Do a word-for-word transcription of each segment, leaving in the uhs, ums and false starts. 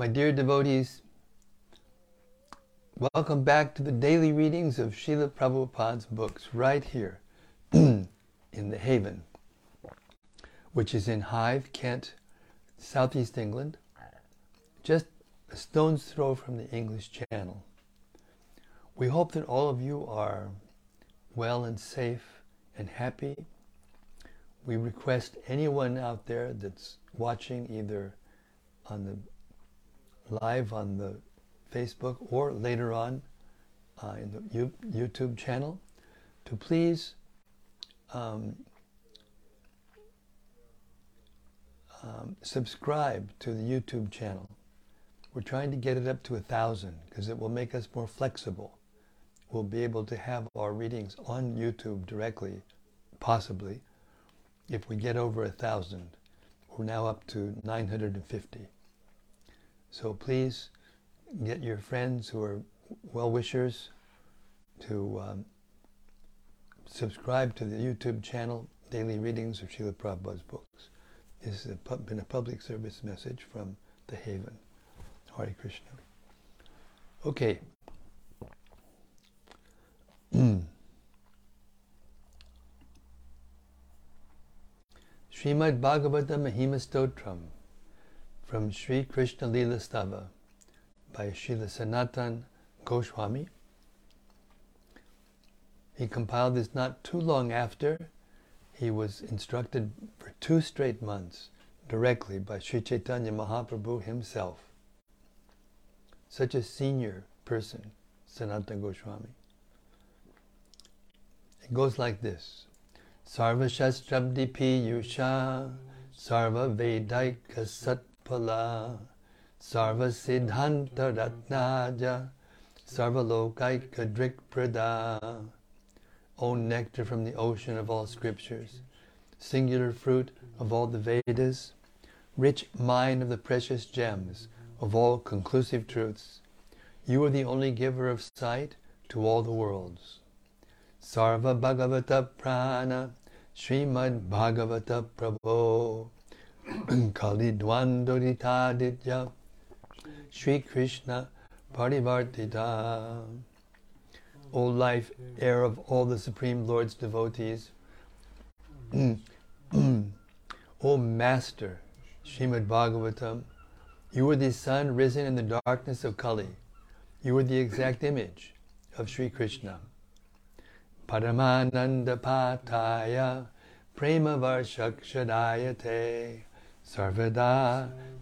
My dear devotees, welcome back to the daily readings of Srila Prabhupada's books right here in the Haven, which is in Hythe, Kent, southeast England, just a stone's throw from the English Channel. We hope that all of you are well and safe and happy. We request anyone out there that's watching either on the live on the Facebook or later on uh, in the U- YouTube channel to please um, um, subscribe to the YouTube channel. We're trying to get it up to a thousand because it will make us more flexible. We'll be able to have our readings on YouTube directly, possibly, if we get over a thousand. We're now up to nine hundred fifty. So please get your friends who are well-wishers to um, subscribe to the YouTube channel, Daily Readings of Srila Prabhupada's Books. This has been a public service message from The Haven. Hare Krishna. Okay. Srimad Bhagavatam Mahima Stotram from Sri Krishna Leela Stava by Srila Sanatan Goswami. He compiled this not too long after he was instructed for two straight months directly by Sri Chaitanya Mahaprabhu himself. Such a senior person, Sanatan Goswami. It goes like this. Sarva Shastrabdi Piyusha, Sarva Vedaika Satpala, Sarva Siddhanta Ratnaja, Sarva Lokaika Drikprada. O nectar from the ocean of all scriptures, singular fruit of all the Vedas, rich mine of the precious gems of all conclusive truths, you are the only giver of sight to all the worlds. Sarva Bhagavata Prana, Srimad Bhagavata Prabho, Kali Dvandoditaditya, Sri Krishna Parivartita. O life, heir of all the Supreme Lord's devotees, O Master, Srimad Bhagavatam, you are the sun risen in the darkness of Kali. You are the exact image of Sri Krishna. Paramananda Pataya Prema Varshakshadayate Sarvada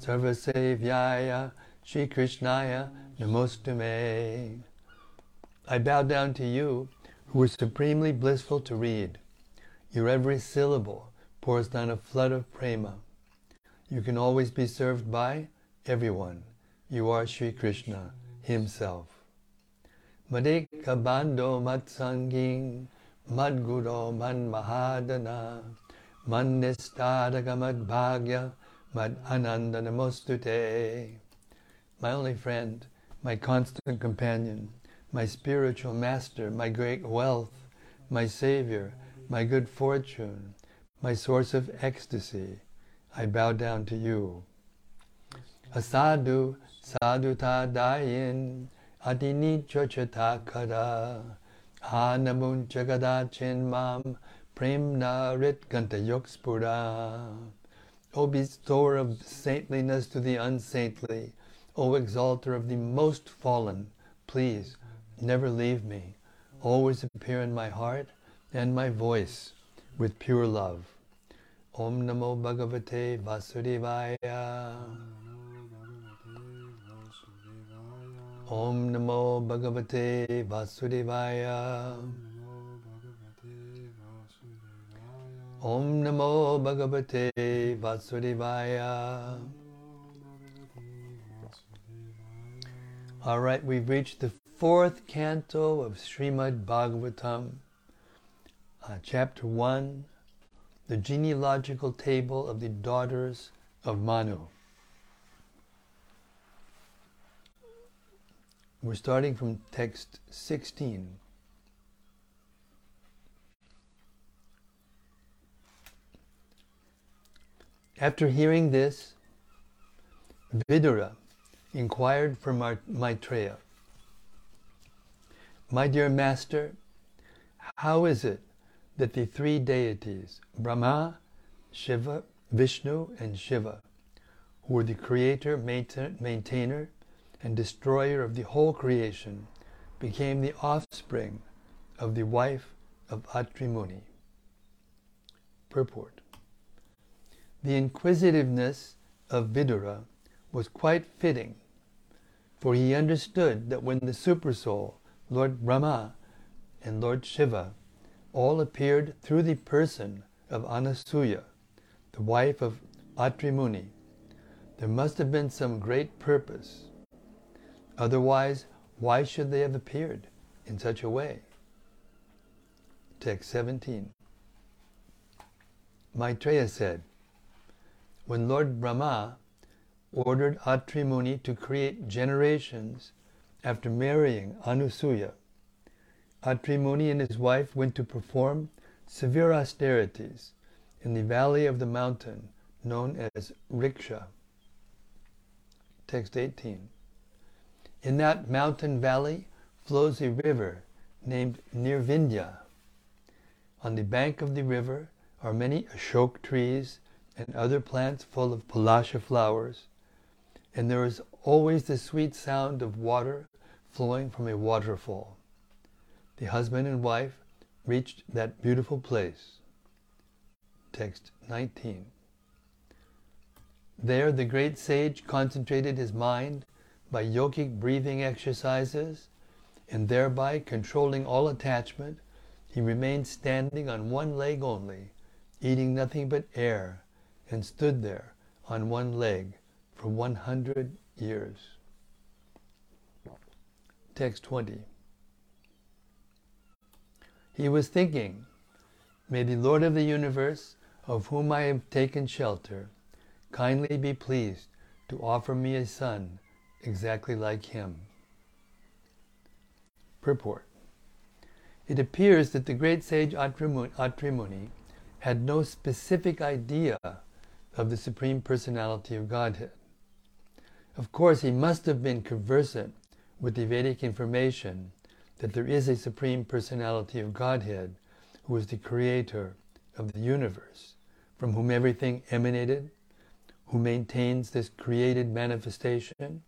Sarvasevyaya Shri Krishnaya Namostume. I bow down to you who are supremely blissful to read. Your every syllable pours down a flood of prema. You can always be served by everyone. You are Shri Krishna himself. Madhika Bandho Matsangin Madguro Man Mahadana Man Nistadaka Madbhagya Mad Ananda Namostute. My only friend, my constant companion, my spiritual master, my great wealth, my savior, my good fortune, my source of ecstasy, I bow down to you. Asadu Saduta Dayin Adini Chochatakara Hanamun Jagadachin Mam Premna Rit Gantayokspura. O bestower of saintliness to the unsaintly, O exalter of the most fallen, please never leave me. Always appear in my heart and my voice with pure love. Om Namo Bhagavate Vasudevaya. Om Namo Bhagavate Vasudevaya. Om Namo Bhagavate Vasudevaya. All right, we've reached the fourth canto of Srimad Bhagavatam, uh, chapter one, the genealogical table of the daughters of Manu. We're starting from text sixteen. After hearing this, Vidura, inquired from Maitreya, "My dear Master, how is it that the three deities, Brahma, Shiva, Vishnu and Shiva, who were the creator, maintainer and destroyer of the whole creation, became the offspring of the wife of Atri Muni?" Purport: the inquisitiveness of Vidura was quite fitting, for he understood that when the Supersoul, Lord Brahma and Lord Shiva, all appeared through the person of Anasuya, the wife of Atri Muni, there must have been some great purpose. Otherwise, why should they have appeared in such a way? Text seventeen. Maitreya said, "When Lord Brahma ordered Atri Muni to create generations after marrying Anusuya, Atri Muni and his wife went to perform severe austerities in the valley of the mountain known as Riksha." Text eighteen. In that mountain valley flows a river named Nirvindya. On the bank of the river are many ashok trees and other plants full of palasha flowers, and there is always the sweet sound of water flowing from a waterfall. The husband and wife reached that beautiful place. Text nineteen. There the great sage concentrated his mind by yogic breathing exercises, and thereby controlling all attachment, he remained standing on one leg only, eating nothing but air, and stood there on one leg for one hundred years. Text twenty. He was thinking, "May the Lord of the universe, of whom I have taken shelter, kindly be pleased to offer me a son exactly like him." Purport: it appears that the great sage Atri Muni had no specific idea of the Supreme Personality of Godhead. Of course, he must have been conversant with the Vedic information that there is a Supreme Personality of Godhead who is the creator of the universe, from whom everything emanated, who maintains this created manifestation,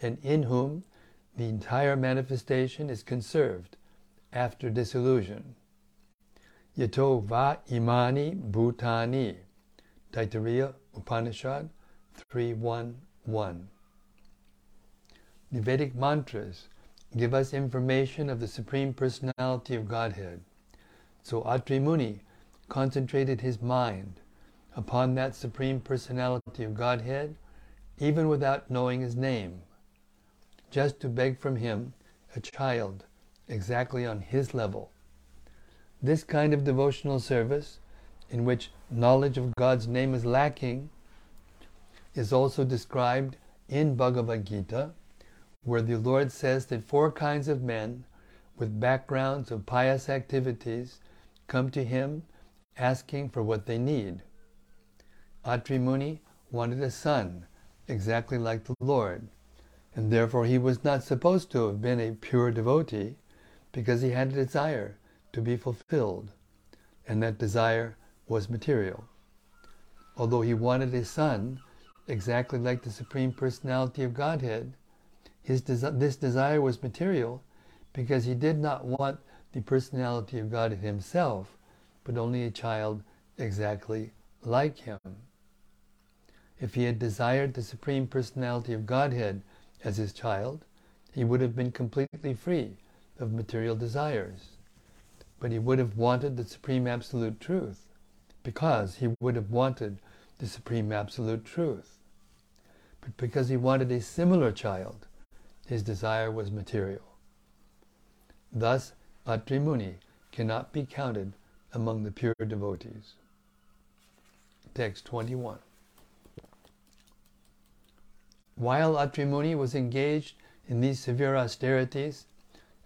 and in whom the entire manifestation is conserved after dissolution. Yato va imani bhutani, Taittiriya Upanishad three one one. The Vedic mantras give us information of the Supreme Personality of Godhead. So Atri Muni concentrated his mind upon that Supreme Personality of Godhead, even without knowing his name, just to beg from him a child exactly on his level. This kind of devotional service, in which knowledge of God's name is lacking, is also described in Bhagavad-gītā, where the Lord says that four kinds of men with backgrounds of pious activities come to him asking for what they need. Atri Muni wanted a son exactly like the Lord, and therefore he was not supposed to have been a pure devotee, because he had a desire to be fulfilled, and that desire was material. Although he wanted a son exactly like the Supreme Personality of Godhead, his desi- this desire was material because he did not want the Personality of Godhead himself, but only a child exactly like him. If he had desired the Supreme Personality of Godhead as his child, he would have been completely free of material desires. But he would have wanted the Supreme Absolute Truth, because he would have wanted the Supreme Absolute Truth. But because he wanted a similar child, his desire was material. Thus, Atri Muni cannot be counted among the pure devotees. Text twenty-one. While Atri Muni was engaged in these severe austerities,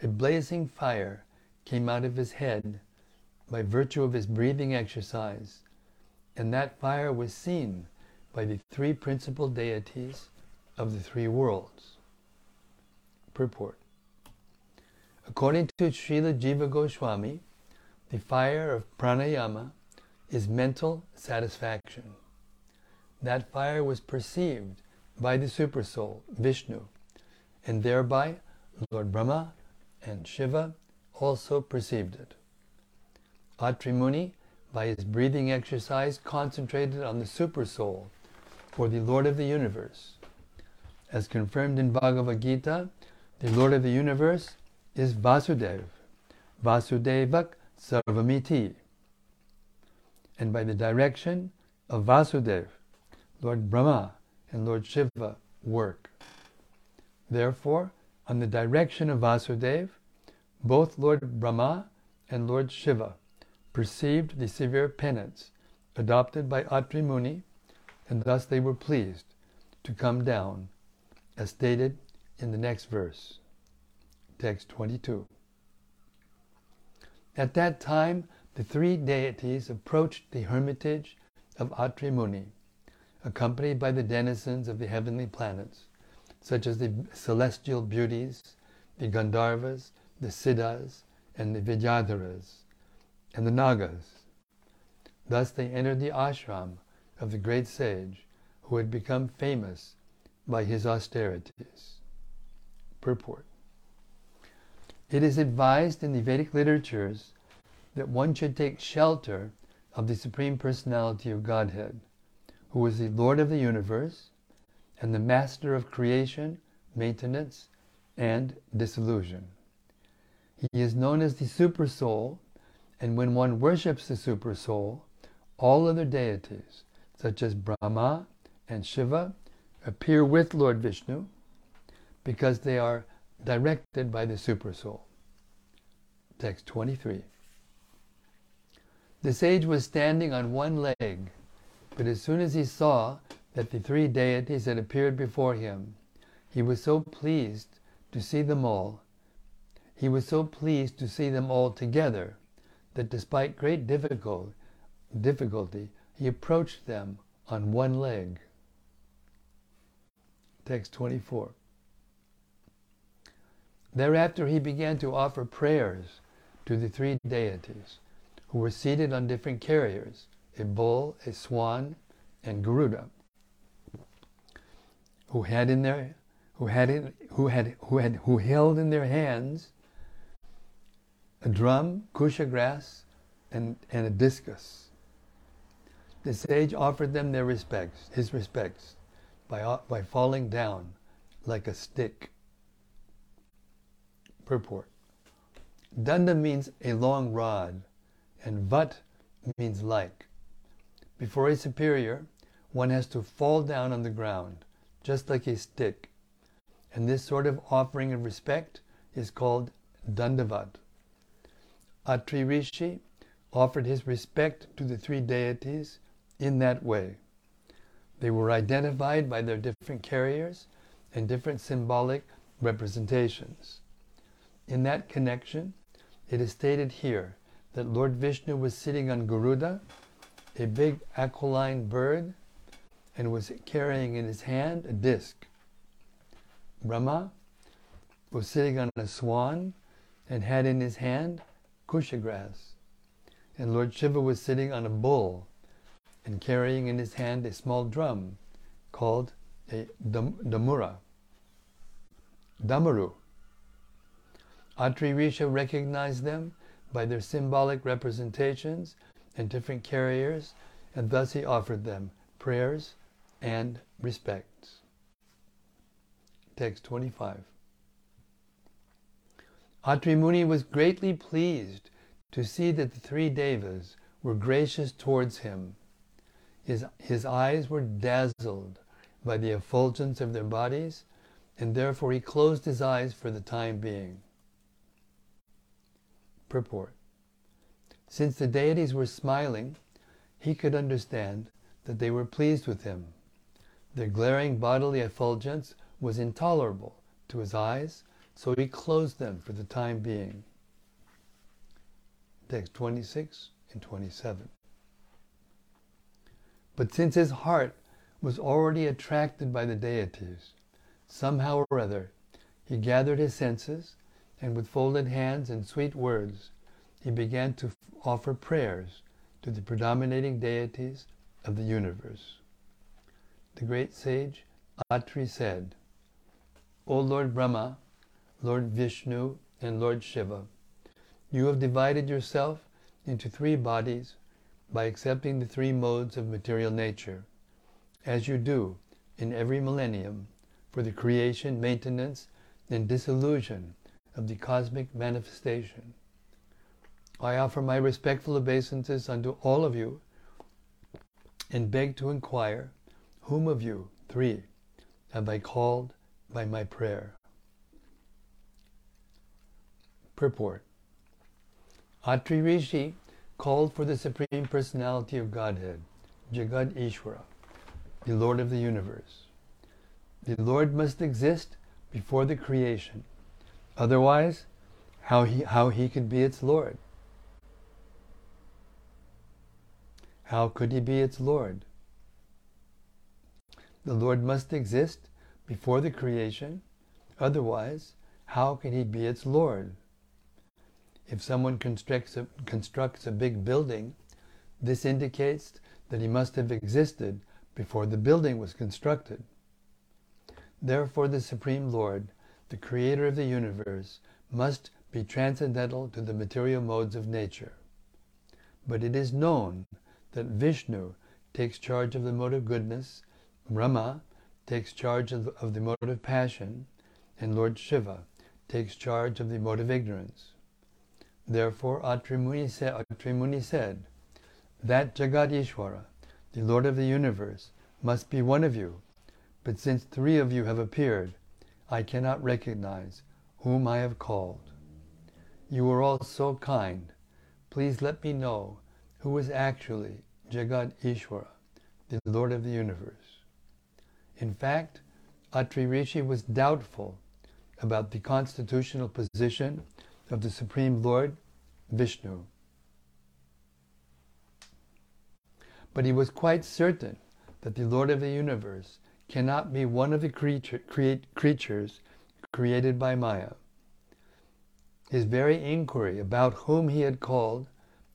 a blazing fire came out of his head by virtue of his breathing exercise, and that fire was seen by the three principal deities, of the three worlds. Purport. According to Śrīla Jīva Goswami, the fire of pranayama is mental satisfaction. That fire was perceived by the Supersoul, Vishnu, and thereby Lord Brahma and Shiva also perceived it. Atri Muni, by his breathing exercise, concentrated on the Supersoul for the Lord of the Universe. As confirmed in Bhagavad-gītā, the Lord of the Universe is Vasudev, Vasudevak Sarvamiti. And by the direction of Vasudev, Lord Brahma and Lord Shiva work. Therefore, on the direction of Vasudev, both Lord Brahma and Lord Shiva perceived the severe penance adopted by Atri Muni, and thus they were pleased to come down, as stated in the next verse. Text twenty-two. At that time, the three deities approached the hermitage of Atri Muni, accompanied by the denizens of the heavenly planets, such as the celestial beauties, the Gandharvas, the Siddhas, and the Vidyadharas, and the Nagas. Thus they entered the ashram of the great sage, who had become famous by his austerities. Purport. It is advised in the Vedic literatures that one should take shelter of the Supreme Personality of Godhead, who is the Lord of the Universe and the Master of Creation, Maintenance, and Dissolution. He is known as the Supersoul, and when one worships the Supersoul, all other deities, such as Brahma and Shiva, appear with Lord Vishnu because they are directed by the Supersoul. Text twenty-three. The sage was standing on one leg, but as soon as he saw that the three deities had appeared before him, he was so pleased to see them all. He was so pleased to see them all together that despite great difficulty, he approached them on one leg. Text twenty-four. Thereafter he began to offer prayers to the three deities, who were seated on different carriers, a bull, a swan, and Garuda, who had in their who had in, who had who had who held in their hands a drum, kusha grass, and, and a discus. The sage offered them their respects, his respects, by by falling down like a stick. Purport. Danda means a long rod, and vat means like. Before a superior, one has to fall down on the ground, just like a stick, and this sort of offering of respect is called dandavat. Atri Rishi offered his respect to the three deities in that way. They were identified by their different carriers and different symbolic representations. In that connection, it is stated here that Lord Vishnu was sitting on Garuda, a big aquiline bird, and was carrying in his hand a disc. Brahma was sitting on a swan and had in his hand kusha grass. And Lord Shiva was sitting on a bull and carrying in his hand a small drum called a dam- damura, damaru. Atri Rishi recognized them by their symbolic representations and different carriers, and thus he offered them prayers and respects. Text twenty-five. Atri Muni was greatly pleased to see that the three devas were gracious towards him. His, his eyes were dazzled by the effulgence of their bodies, and therefore he closed his eyes for the time being. Purport. Since the deities were smiling, he could understand that they were pleased with him. Their glaring bodily effulgence was intolerable to his eyes, so he closed them for the time being. Text twenty-six and twenty-seven. But since his heart was already attracted by the deities, Somehow or other, he gathered his senses, and with folded hands and sweet words, he began to offer prayers to the predominating deities of the universe. The great sage Atri said, "O Lord Brahma, Lord Vishnu, and Lord Shiva, you have divided yourself into three bodies by accepting the three modes of material nature, as you do in every millennium, for the creation, maintenance, and dissolution of the cosmic manifestation. I offer my respectful obeisances unto all of you, and beg to inquire, whom of you three have I called by my prayer?" Purport. Atri Rishi called for the Supreme Personality of Godhead, Jagad Ishvara, the Lord of the universe. The Lord must exist before the creation. Otherwise, how he, how he could be its Lord? How could he be its Lord? The Lord must exist before the creation. Otherwise, how can he be its Lord? If someone constructs a, constructs a big building, this indicates that he must have existed before the building was constructed. Therefore, the Supreme Lord, the creator of the universe, must be transcendental to the material modes of nature. But it is known that Vishnu takes charge of the mode of goodness, Brahma takes charge of the, of the mode of passion, and Lord Shiva takes charge of the mode of ignorance. Therefore, Atri Muni, sa- Atri Muni said, "That Jagat Ishvara, the Lord of the universe, must be one of you, but since three of you have appeared, I cannot recognize whom I have called. You are all so kind. Please let me know who is actually Jagat Ishvara, the Lord of the universe." In fact, Atri Rishi was doubtful about the constitutional position of the Supreme Lord, Vishnu. But he was quite certain that the Lord of the universe cannot be one of the creature, create, creatures created by Maya. His very inquiry about whom he had called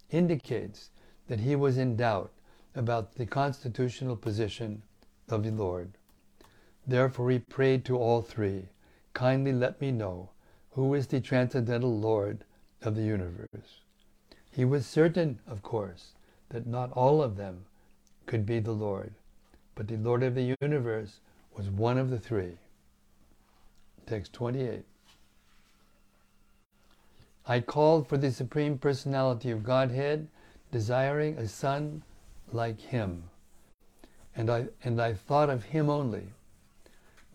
indicates that he was in doubt about the constitutional position of the Lord. Therefore he prayed to all three, "Kindly let me know who is the transcendental Lord of the universe." He was certain, of course, that not all of them could be the Lord, but the Lord of the universe was one of the three. Text twenty-eight. I called for the Supreme Personality of Godhead, desiring a son like him, and I and I thought of him only.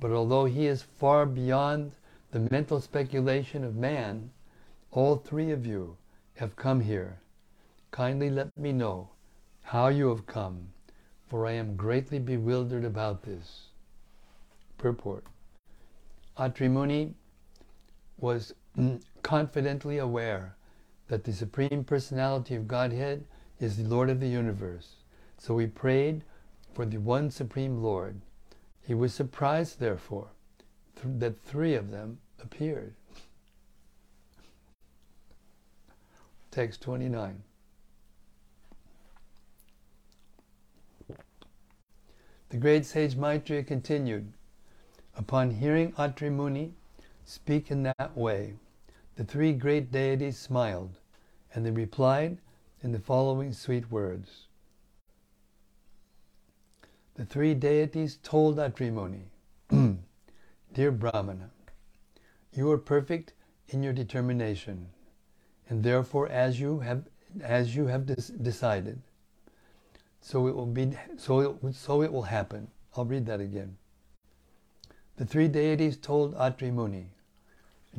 But although he is far beyond the mental speculation of man, all three of you have come here. Kindly let me know how you have come, for I am greatly bewildered about this. Purport. Atri Muni was confidently aware that the Supreme Personality of Godhead is the Lord of the universe, so he prayed for the one Supreme Lord. He was surprised, therefore, th- that three of them appeared. Text twenty-nine. The great sage Maitreya continued, "Upon hearing Atri Muni speak in that way, the three great deities smiled, and they replied in the following sweet words. The three deities told Atri Muni, 'Dear Brahmana, you are perfect in your determination, and therefore as you have as you have des- decided, So it will be. So it, so it will happen. I'll read that again. The three deities told Atri Muni,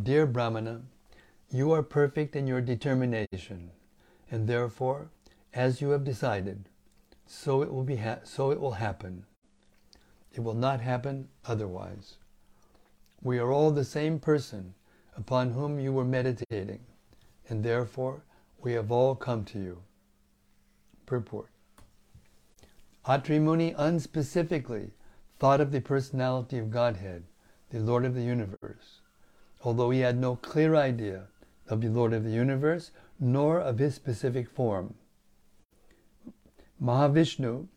"Dear Brahmana, you are perfect in your determination, and therefore, as you have decided, so it will be. Ha- so it will happen. It will not happen otherwise. We are all the same person upon whom you were meditating, and therefore we have all come to you." Purport. Atri Muni unspecifically thought of the personality of Godhead, the Lord of the universe, although he had no clear idea of the Lord of the universe nor of his specific form. Mahavishnu,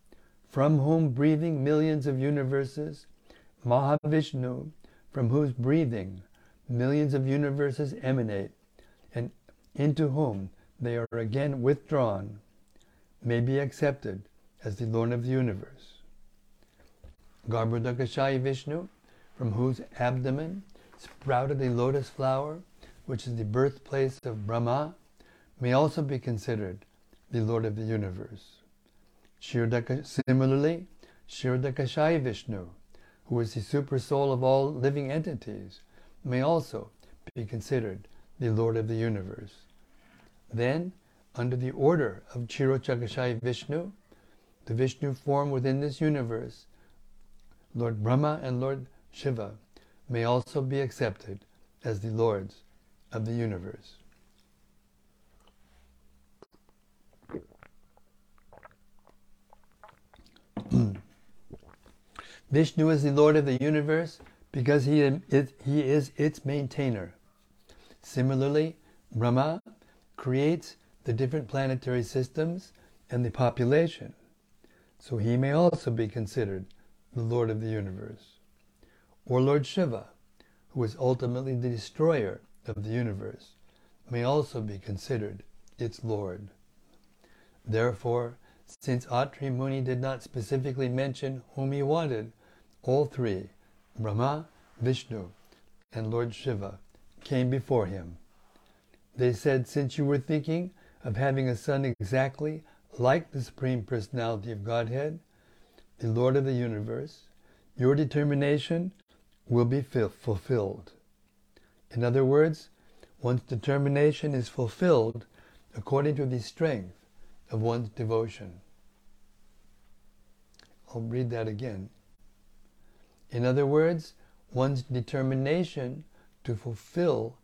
from whom breathing millions of universes, Mahavishnu, from whose breathing millions of universes emanate, and into whom they are again withdrawn, may be accepted as the Lord of the universe. Garbhodakasayi Vishnu, from whose abdomen sprouted the lotus flower, which is the birthplace of Brahma, may also be considered the Lord of the universe. Similarly, Kṣīrodakaśāyī Vishnu, who is the supersoul of all living entities, may also be considered the Lord of the universe. Then, under the order of Kṣīrodakaśāyī Vishnu, the Vishnu form within this universe, Lord Brahma and Lord Shiva may also be accepted as the Lords of the universe. Vishnu is the Lord of the universe because he is, he is its maintainer. Similarly, Brahma creates the different planetary systems and the population, so he may also be considered the Lord of the universe. Or Lord Shiva, who is ultimately the destroyer of the universe, may also be considered its Lord. Therefore, since Atri Muni did not specifically mention whom he wanted, all three, Brahma, Vishnu, and Lord Shiva, came before him. They said, since you were thinking of having a son exactly like the Supreme Personality of Godhead, the Lord of the universe, your determination will be fulfilled. In other words, one's determination is fulfilled according to the strength of one's devotion. I'll read that again. In other words, one's determination to fulfill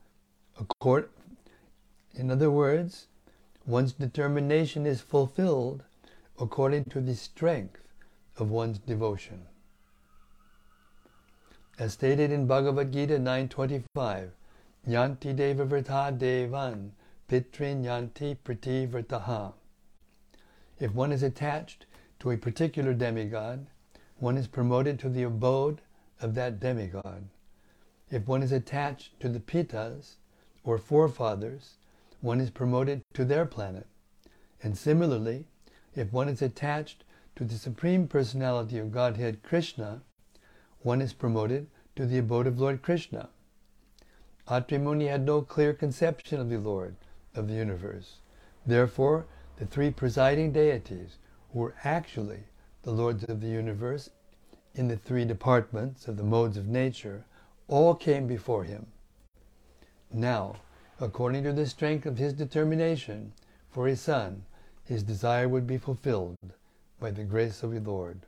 accord. In other words, one's determination is fulfilled according to the strength of one's devotion. As stated in Bhagavad-gītā nine twenty-five, Yanti deva vrtā devan pitrin yanti priti vrtaha. If one is attached to a particular demigod, one is promoted to the abode of that demigod. If one is attached to the pitas, or forefathers, one is promoted to their planet. And similarly, if one is attached to the Supreme Personality of Godhead Krishna, one is promoted to the abode of Lord Krishna. Atri Muni had no clear conception of the Lord of the universe. Therefore, the three presiding deities, who were actually the Lords of the universe in the three departments of the modes of nature, all came before him. Now, according to the strength of his determination for his son, his desire would be fulfilled by the grace of the Lord.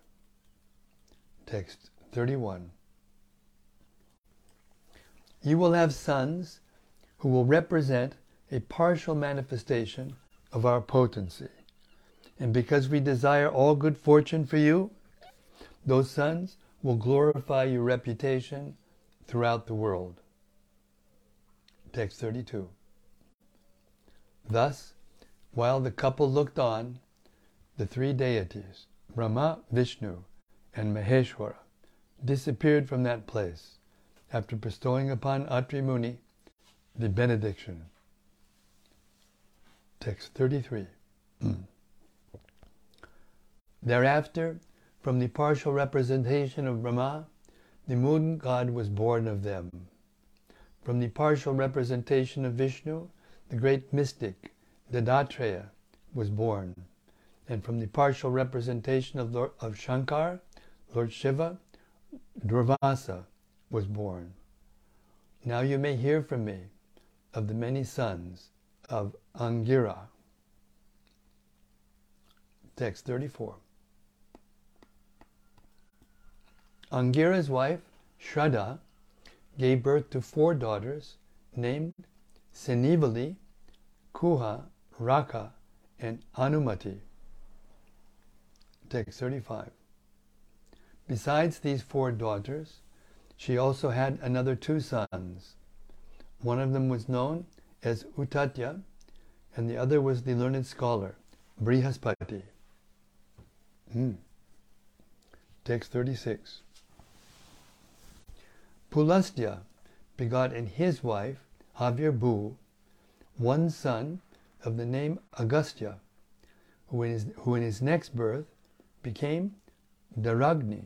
Text thirty-one. You will have sons who will represent a partial manifestation of our potency, and because we desire all good fortune for you, those sons will glorify your reputation throughout the world. Text thirty-two. Thus, while the couple looked on, the three deities, Brahma, Vishnu, and Maheshwara, disappeared from that place after bestowing upon Atri Muni the benediction. Text thirty-three. Thereafter, from the partial representation of Brahma, the moon god was born of them. From the partial representation of Vishnu, the great mystic, Dattatreya, was born. And from the partial representation of, Lord, of Shankar, Lord Shiva, Durvasa was born. Now you may hear from me of the many sons of Angira. Text thirty-four. Angira's wife, Shraddha, gave birth to four daughters named Senivali, Kuha, Raka, and Anumati. Text thirty-five. Besides these four daughters, She also had another two sons. One of them was known as Uttatya, and the other was the learned scholar, Brihaspati. Mm. Text thirty-six. Pulastya begot in his wife, Havyarbhu, one son of the name Agastya, who in his, who in his next birth became Daragni.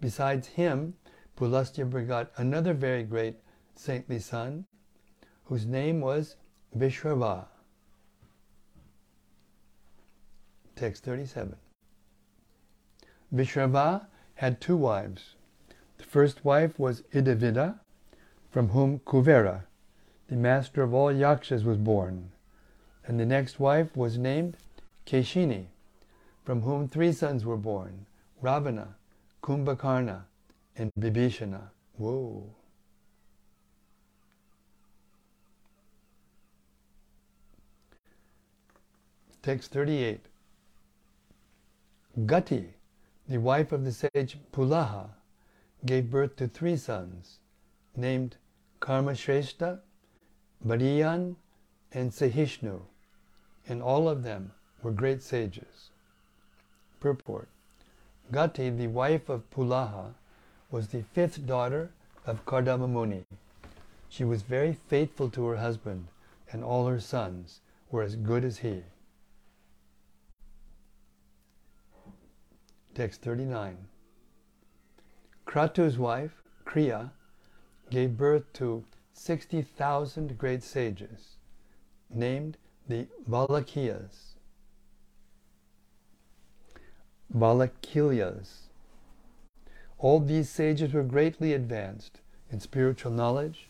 Besides him, Pulastya begot another very great saintly son, whose name was Vishrava. Text thirty-seven. Vishrava had two wives. The first wife was Idavida, from whom Kuvera, the master of all Yakshas, was born, and the next wife was named Keshini, from whom three sons were born, Ravana, Kumbhakarna, and Bibhishana. Whoa. Text thirty-eight. Gati, the wife of the sage Pulaha, gave birth to three sons, named Karmashrestha, Bariyan, and Sahishnu, and all of them were great sages. Purport. Gati, the wife of Pulaha, was the fifth daughter of Kardama Muni. She was very faithful to her husband, and all her sons were as good as he. Text thirty-nine. Kratu's wife, Kriya, gave birth to sixty thousand great sages, named the Valakiyas. Valakiyas. All these sages were greatly advanced in spiritual knowledge,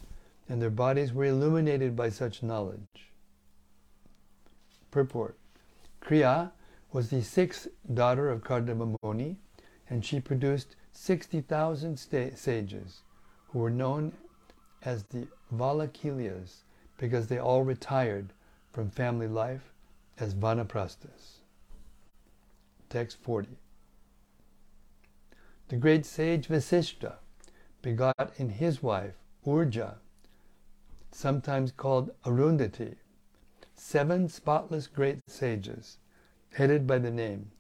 and their bodies were illuminated by such knowledge. Purport. Kriya was the sixth daughter of Kardama Muni, and she produced sixty thousand sages, who were known as the Valakiyas because they all retired from family life as vanaprasthas. Text forty. The great sage Vasishtha begot in his wife Urja, sometimes called Arundhati, seven spotless great sages, headed by the name,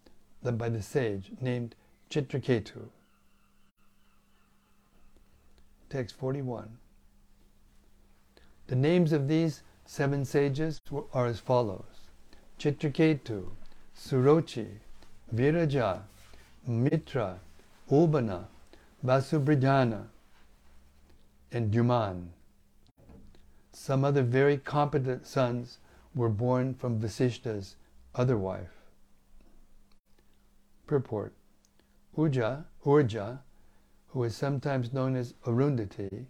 by the sage named Chitraketu. Text forty-one. The names of these seven sages are as follows: Chitraketu, Surochi, Viraja, Mitra, Ubana, Vasubridhana, and Duman. Some other very competent sons were born from Vasishtha's other wife. Purport. Urja, Urja, who is sometimes known as Arundhati,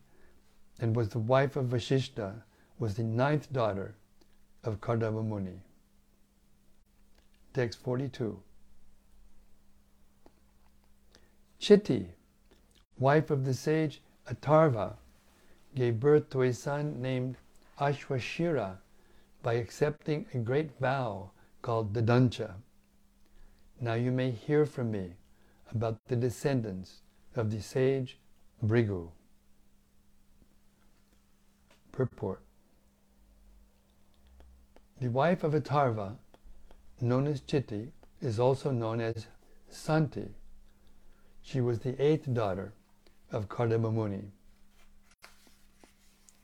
and was the wife of Vasishtha, was the ninth daughter of Kardama Muni. Text forty-two. Chiti, wife of the sage Atharva, gave birth to a son named Ashwashira by accepting a great vow called Dadancha. Now you may hear from me about the descendants of the sage Bhrigu. Purport. The wife of Atharva, known as Chiti, is also known as Santi. She was the eighth daughter of Kardama Muni.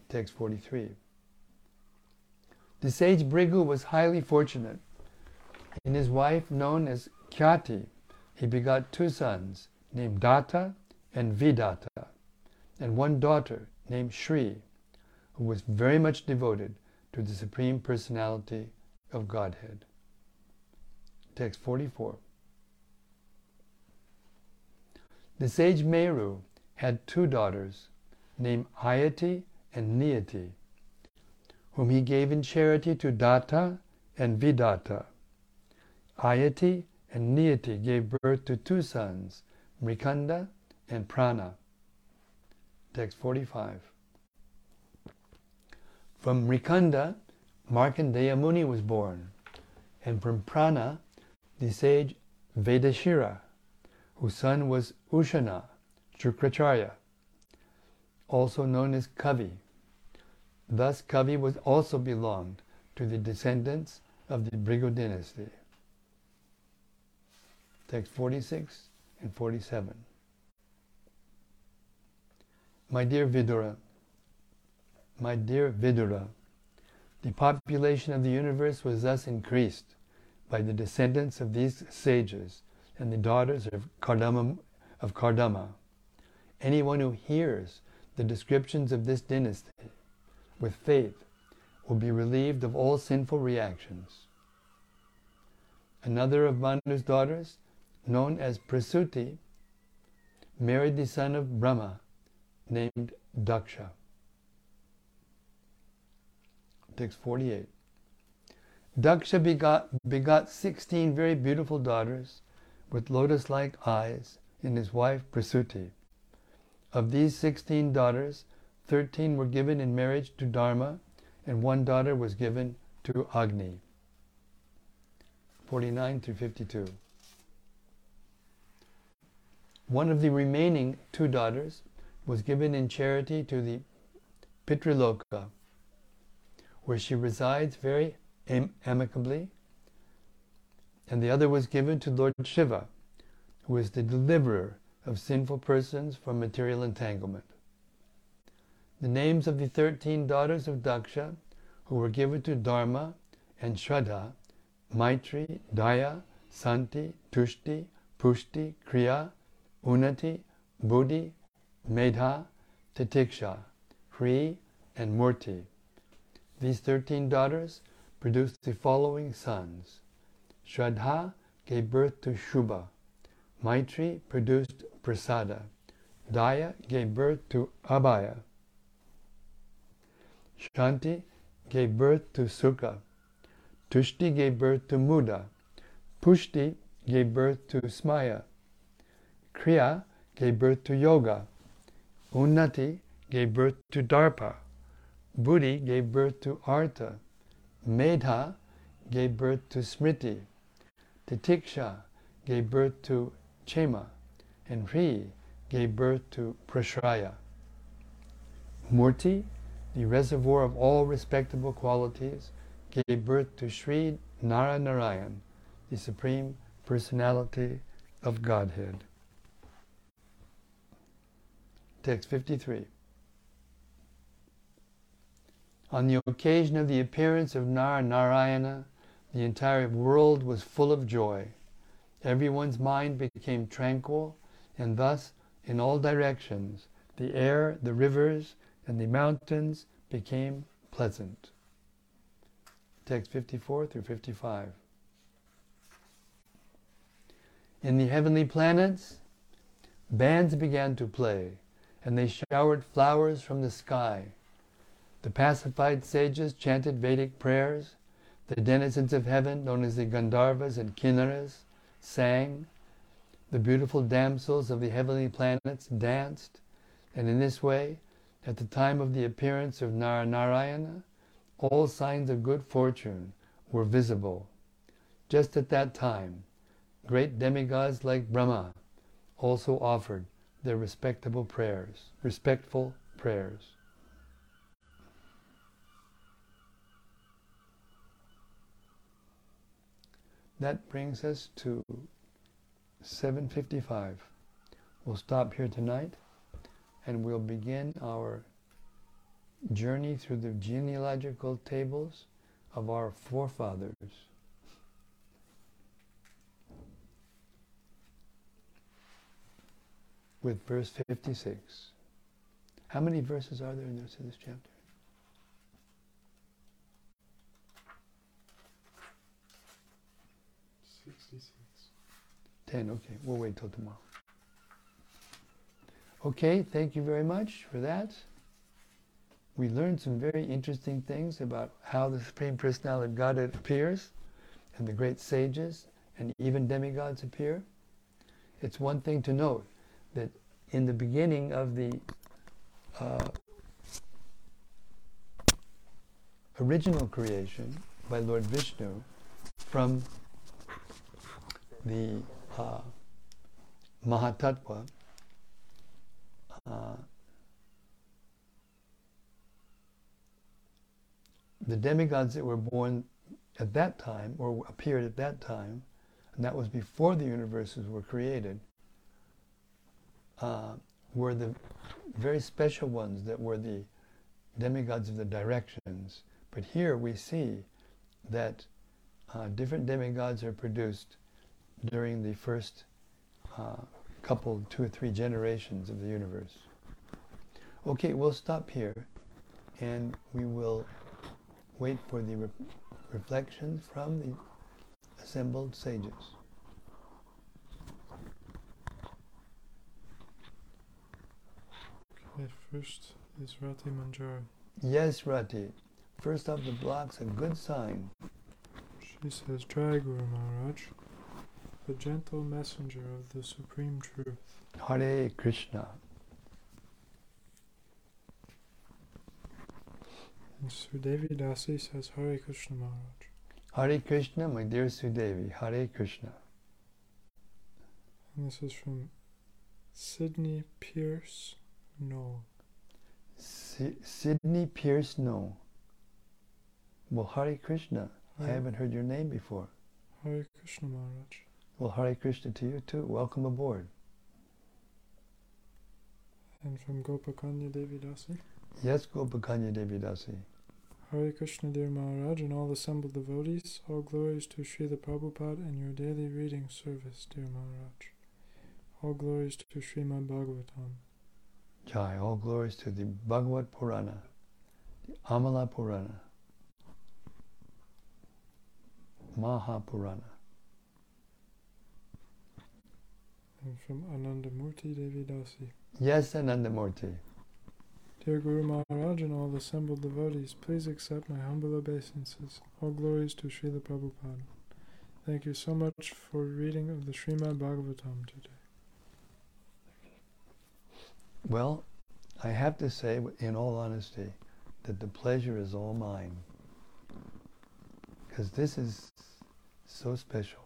Text forty-three. The sage Bhrigu was highly fortunate. In his wife, known as Kyati, he begot two sons named Datta and Vidatta, and one daughter named Shri, who was very much devoted to the Supreme Personality of Godhead. Text forty-four. The sage Meru had two daughters named Ayati and Niyati, whom he gave in charity to Datta and Vidatta. Ayati and Niyati gave birth to two sons, Mrikanda and Prana. Text forty-five. From Mrikanda, Markandeya Muni was born, and from Prana, the sage Vedashira, whose son was Ushana, Shukracharya, also known as Kavi. Thus Kavi was also belonged to the descendants of the Bhrigu dynasty. Text forty-six and forty-seven. My dear Vidura, my dear Vidura, the population of the universe was thus increased by the descendants of these sages and the daughters of Kardama. Of Kardama. Anyone who hears the descriptions of this dynasty with faith will be relieved of all sinful reactions. Another of Manu's daughters, known as Prasuti, married the son of Brahma named Daksha. Text forty-eight. Daksha begot, begot sixteen very beautiful daughters with lotus-like eyes and his wife Prasuti. Of these sixteen daughters, thirteen were given in marriage to Dharma, and one daughter was given to Agni. forty-nine through fifty-two. One of the remaining two daughters was given in charity to the Pitriloka, where she resides very am- amicably, and the other was given to Lord Shiva, who is the deliverer of sinful persons from material entanglement. The names of the thirteen daughters of Daksha, who were given to Dharma and Shraddha, Maitri, Daya, Santi, Tushti, Pushti, Kriya, Unati, Buddhi, Medha, Titiksha, Hri, and Murti. These thirteen daughters produced the following sons. Shraddha gave birth to Shubha. Maitri produced Prasada. Daya gave birth to Abhaya. Shanti gave birth to Sukha. Tushti gave birth to Muda. Pushti gave birth to Smaya. Kriya gave birth to Yoga. Unnati gave birth to Darpa. Buddhi gave birth to Artha. Medha gave birth to Smriti. Titiksha gave birth to Chema, and Hri gave birth to Prashraya. Murti, the reservoir of all respectable qualities, gave birth to Sri Nara-Narayan, the Supreme Personality of Godhead. Text fifty-three. On the occasion of the appearance of Nara-Narayana, the entire world was full of joy. Everyone's mind became tranquil, and thus, in all directions, the air, the rivers, and the mountains became pleasant. Text fifty-four through fifty-five. In the heavenly planets, bands began to play, and they showered flowers from the sky. The pacified sages chanted Vedic prayers. The denizens of heaven, known as the Gandharvas and Kinnaras, sang. The beautiful damsels of the heavenly planets danced, and in this way, at the time of the appearance of Nara-Narayana, all signs of good fortune were visible. Just at that time, great demigods like Brahma also offered their respectable prayers, respectful prayers. That brings us to seven fifty-five. We'll stop here tonight, and we'll begin our journey through the genealogical tables of our forefathers. With verse fifty-six. How many verses are there in this, in this chapter? ten, okay, we'll wait till tomorrow. Okay, thank you very much for that. We learned some very interesting things about how the Supreme Personality of Godhead appears, and the great sages and even demigods appear. It's one thing to note that in the beginning of the uh, original creation by Lord Vishnu, from the Uh, Mahatattva, uh, the demigods that were born at that time, or appeared at that time, and that was before the universes were created, uh, were the very special ones that were the demigods of the directions. But here we see that uh, different demigods are produced during the first uh, couple, two or three generations of the universe. Okay, we'll stop here, and we will wait for the re- reflection from the assembled sages. Okay, first is Rati Manjari. Yes, Rati. First off the blocks, a good sign. She says, Jai Guru Maharaj, the gentle messenger of the Supreme Truth. Hare Krishna. And Sudevi Dasi says, Hare Krishna Maharaj. Hare Krishna, my dear Sudevi. Hare Krishna. And this is from Sydney Pierce Noel. S- Sydney Pierce Noel. Well, Hare Krishna. Hare. I haven't heard your name before. Hare Krishna Maharaj. Well, Hare Krishna to you too. Welcome aboard. And from Gopakanya Devi Dasi. Yes, Gopakanya Devi Dasi. Hare Krishna, dear Maharaj, and all assembled devotees, all glories to Srila Prabhupada and your daily reading service, dear Maharaj. All glories to Srimad Bhagavatam. Jai, all glories to the Bhagavad Purana, the Amala Purana, Mahapurana. And from Anandamurti Devi Dasi. Yes, Anandamurti. Dear Guru Maharaj and all assembled devotees, please accept my humble obeisances. All glories to Srila Prabhupada. Thank you so much for reading of the Srimad Bhagavatam today. Well, I have to say, in all honesty, that the pleasure is all mine. Because this is so special.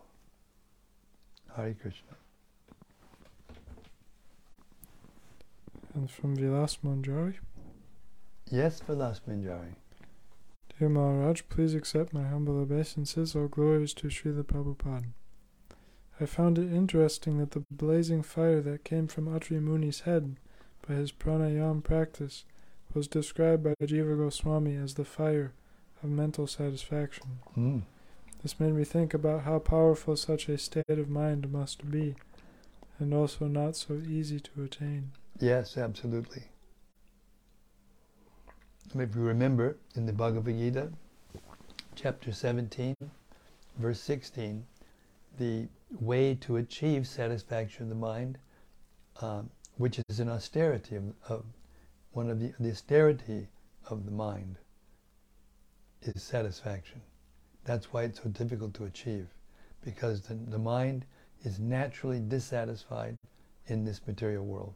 Hare Krishna. And from Vilas Manjari. Yes, Vilas Manjari. Dear Maharaj, please accept my humble obeisances, all glories to Srila Prabhupada. I found it interesting that the blazing fire that came from Atri Muni's head by his pranayama practice was described by Jiva Goswami as the fire of mental satisfaction. Mm. This made me think about how powerful such a state of mind must be, and also not so easy to attain. Yes, absolutely. If you remember, in the Bhagavad-gītā, chapter seventeen, verse sixteen, the way to achieve satisfaction of the mind, uh, which is an austerity of, of one of the, the austerity of the mind, is satisfaction. That's why it's so difficult to achieve, because the, the mind is naturally dissatisfied in this material world.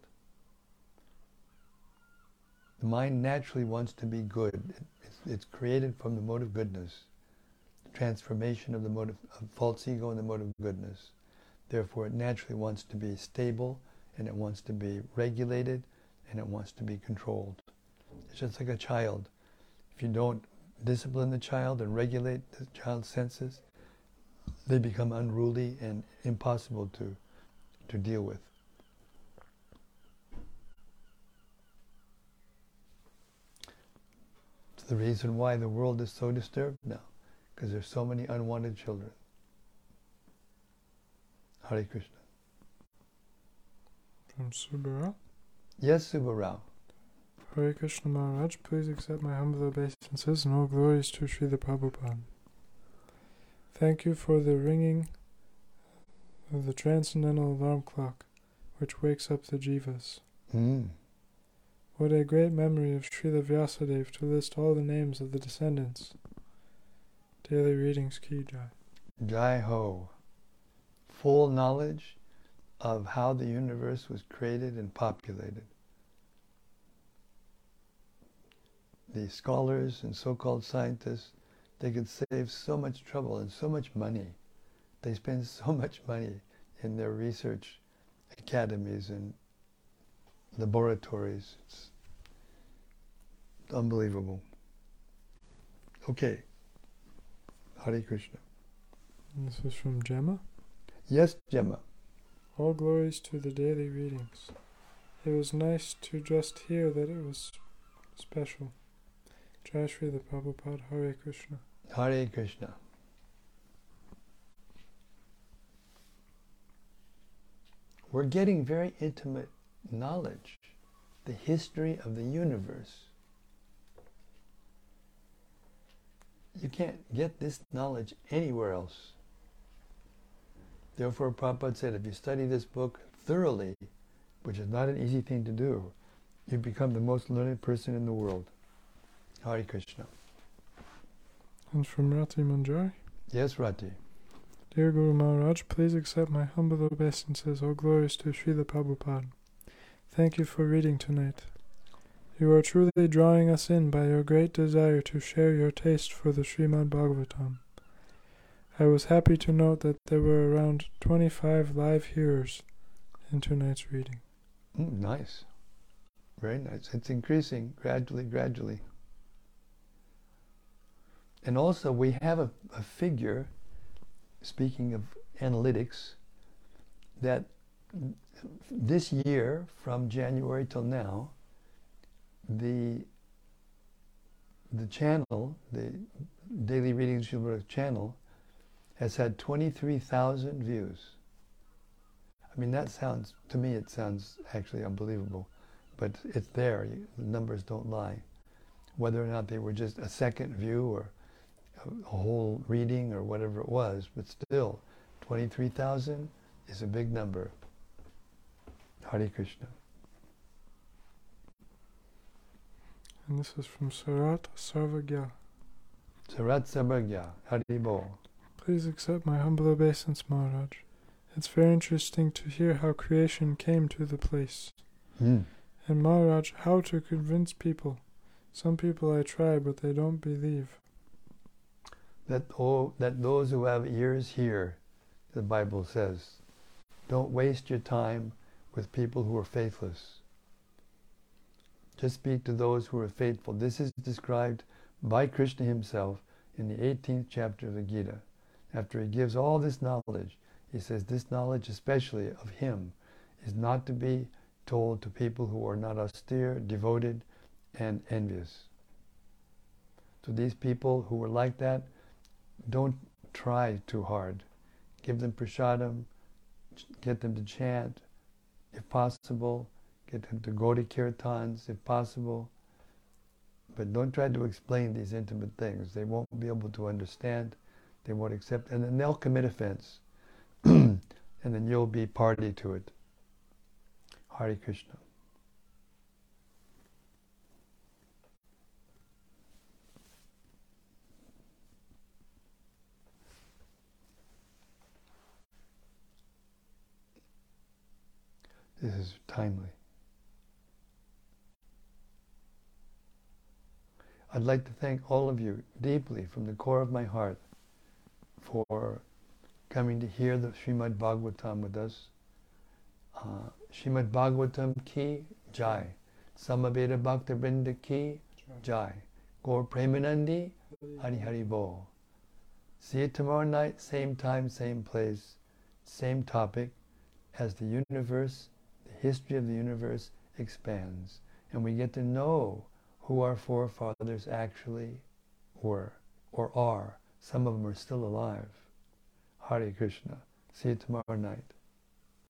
The mind naturally wants to be good. It's, it's created from the mode of goodness, the transformation of the mode of, of false ego and the mode of goodness. Therefore, it naturally wants to be stable, and it wants to be regulated, and it wants to be controlled. It's just like a child. If you don't discipline the child and regulate the child's senses, they become unruly and impossible to, to deal with. The reason why the world is so disturbed now, because there's so many unwanted children. Hare Krishna. From Subhara? Yes, Subhara. Hare Krishna Maharaj, please accept my humble obeisances and all glories to Srila Prabhupada. Thank you for the ringing of the transcendental alarm clock, which wakes up the jivas. Mm. What a great memory of Srila Vyasadeva to list all the names of the descendants. Daily readings ki jai. Jai ho. Full knowledge of how the universe was created and populated. The scholars and so-called scientists, they could save so much trouble and so much money. They spend so much money in their research academies and laboratories. It's unbelievable. Okay. Hare Krishna. This was from Gemma? Yes, Gemma. All glories to the daily readings. It was nice to just hear that it was special. Jai Srila Prabhupada, Hare Krishna. Hare Krishna. We're getting very intimate knowledge, the history of the universe. You can't get this knowledge anywhere else. Therefore, Prabhupada said, if you study this book thoroughly, which is not an easy thing to do, you become the most learned person in the world. Hare Krishna. And from Rati Manjari? Yes, Rati. Dear Guru Maharaj, please accept my humble obeisances. All glories to Srila Prabhupada. Thank you for reading tonight. You are truly drawing us in by your great desire to share your taste for the Srimad Bhagavatam. I was happy to note that there were around twenty-five live hearers in tonight's reading. Mm, nice. Very nice. It's increasing gradually, gradually. And also we have a, a figure, speaking of analytics, that this year, from January till now, the the channel, the Daily Readings Subhara channel, has had twenty-three thousand views. I mean, that sounds, to me it sounds actually unbelievable, but it's there, the numbers don't lie. Whether or not they were just a second view or a whole reading or whatever it was, but still, twenty-three thousand is a big number. Hare Krishna. And this is from Sarat Saravagya. Sarat Saravagya, Hari Bol. Please accept my humble obeisance, Maharaj. It's very interesting to hear how creation came to the place. Mm. And Maharaj, how to convince people. Some people I try, but they don't believe. That, oh, that those who have ears hear, the Bible says. Don't waste your time with people who are faithless. Just speak to those who are faithful. This is described by Krishna himself in the eighteenth chapter of the Gita. After he gives all this knowledge, he says this knowledge, especially of him, is not to be told to people who are not austere, devoted, and envious. So these people who are like that, don't try too hard. Give them prasadam, get them to chant, if possible, get them to go to kirtans, if possible. But don't try to explain these intimate things. They won't be able to understand. They won't accept. And then they'll commit offense. And then you'll be party to it. Hare Krishna. This is timely. I'd like to thank all of you deeply from the core of my heart for coming to hear the Srimad Bhagavatam with us. Uh, Srimad Bhagavatam ki jai. Samaveda Bhakta Vrinda ki jai. Gaur Premanandi Hari Hari Bol. See you tomorrow night, same time, same place, same topic, as the universe, the history of the universe expands. And we get to know who our forefathers actually were or are. Some of them are still alive. Hare Krishna. See you tomorrow night.